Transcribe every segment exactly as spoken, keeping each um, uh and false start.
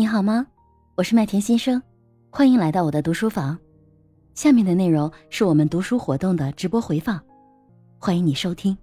你好吗？我是麦田新生，欢迎来到我的读书房。下面的内容是我们读书活动的直播回放，欢迎你收听。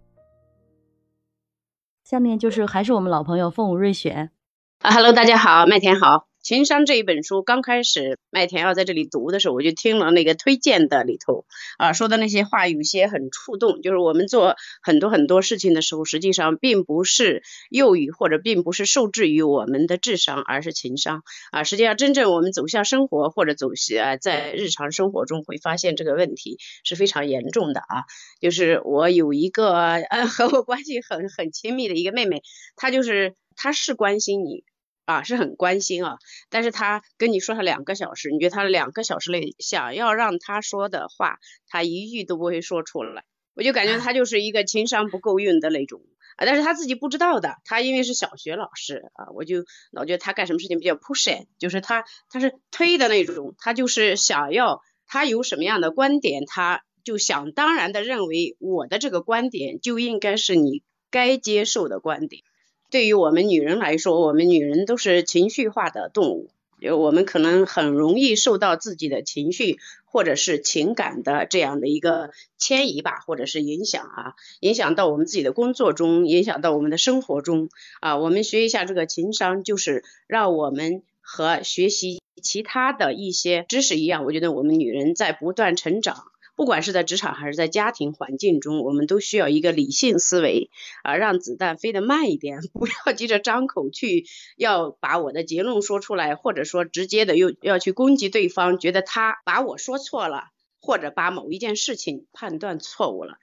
下面就是还是我们老朋友凤舞瑞雪。啊、Hello 大家好，麦田好。情商这一本书刚开始麦田要在这里读的时候，我就听了那个推荐的里头啊说的那些话，有些很触动。就是我们做很多很多事情的时候，实际上并不是囿于或者并不是受制于我们的智商，而是情商啊。实际上真正我们走向生活或者走啊在日常生活中会发现这个问题是非常严重的啊。就是我有一个呃和我关系很很亲密的一个妹妹，她就是她是关心你。啊，是很关心啊，但是他跟你说他两个小时，你觉得他两个小时内想要让他说的话，他一句都不会说出来，我就感觉他就是一个情商不够用的那种啊，但是他自己不知道的，他因为是小学老师啊，我就老觉得他干什么事情比较 push it， 就是他他是推的那种，他就是想要他有什么样的观点，他就想当然的认为我的这个观点就应该是你该接受的观点。对于我们女人来说，我们女人都是情绪化的动物，我们可能很容易受到自己的情绪或者是情感的这样的一个迁移吧，或者是影响啊，影响到我们自己的工作中，影响到我们的生活中啊。我们学一下这个情商，就是让我们和学习其他的一些知识一样，我觉得我们女人在不断成长，不管是在职场还是在家庭环境中，我们都需要一个理性思维啊，让子弹飞得慢一点，不要急着张口去要把我的结论说出来，或者说直接的又要去攻击对方，觉得他把我说错了，或者把某一件事情判断错误了。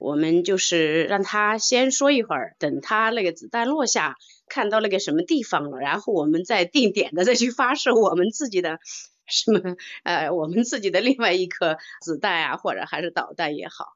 我们就是让他先说一会儿，等他那个子弹落下，看到那个什么地方了，然后我们再定点的再去发射我们自己的什么呃，我们自己的另外一颗子弹啊，或者还是导弹也好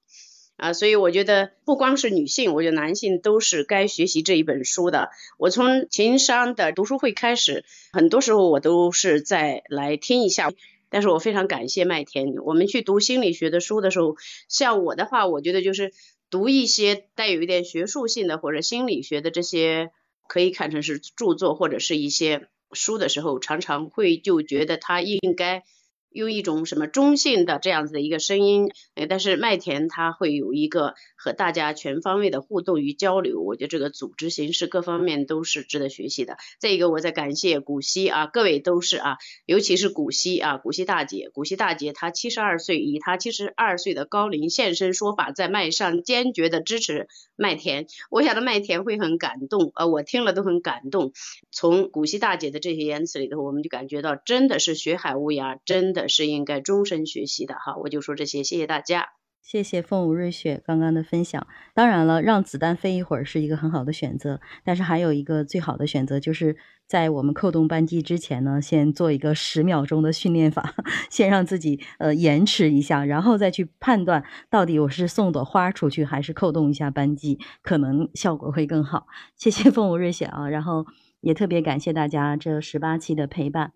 啊，所以我觉得不光是女性，我觉得男性都是该学习这一本书的。我从情商的读书会开始，很多时候我都是在来听一下，但是我非常感谢麦田。我们去读心理学的书的时候，像我的话，我觉得就是读一些带有一点学术性的或者心理学的这些可以看成是著作或者是一些书的时候，常常会就觉得他应该用一种什么中性的这样子的一个声音，但是麦田他会有一个和大家全方位的互动与交流，我觉得这个组织形式各方面都是值得学习的。再一个，我再感谢古希啊，各位都是啊，尤其是古希啊，古希大姐，古希大姐她七十二岁，以她七十二岁的高龄现身说法，在麦上坚决的支持麦田，我想到麦田会很感动，呃，我听了都很感动。从古希大姐的这些言辞里头，我们就感觉到真的是学海无涯，真的是应该终身学习的哈，我就说这些，谢谢大家。谢谢凤舞瑞雪刚刚的分享。当然了，让子弹飞一会儿是一个很好的选择，但是还有一个最好的选择，就是在我们扣动扳机之前呢，先做一个十秒钟的训练法，先让自己呃延迟一下，然后再去判断到底我是送朵花出去还是扣动一下扳机，可能效果会更好。谢谢凤舞瑞雪啊，然后也特别感谢大家这十八期的陪伴。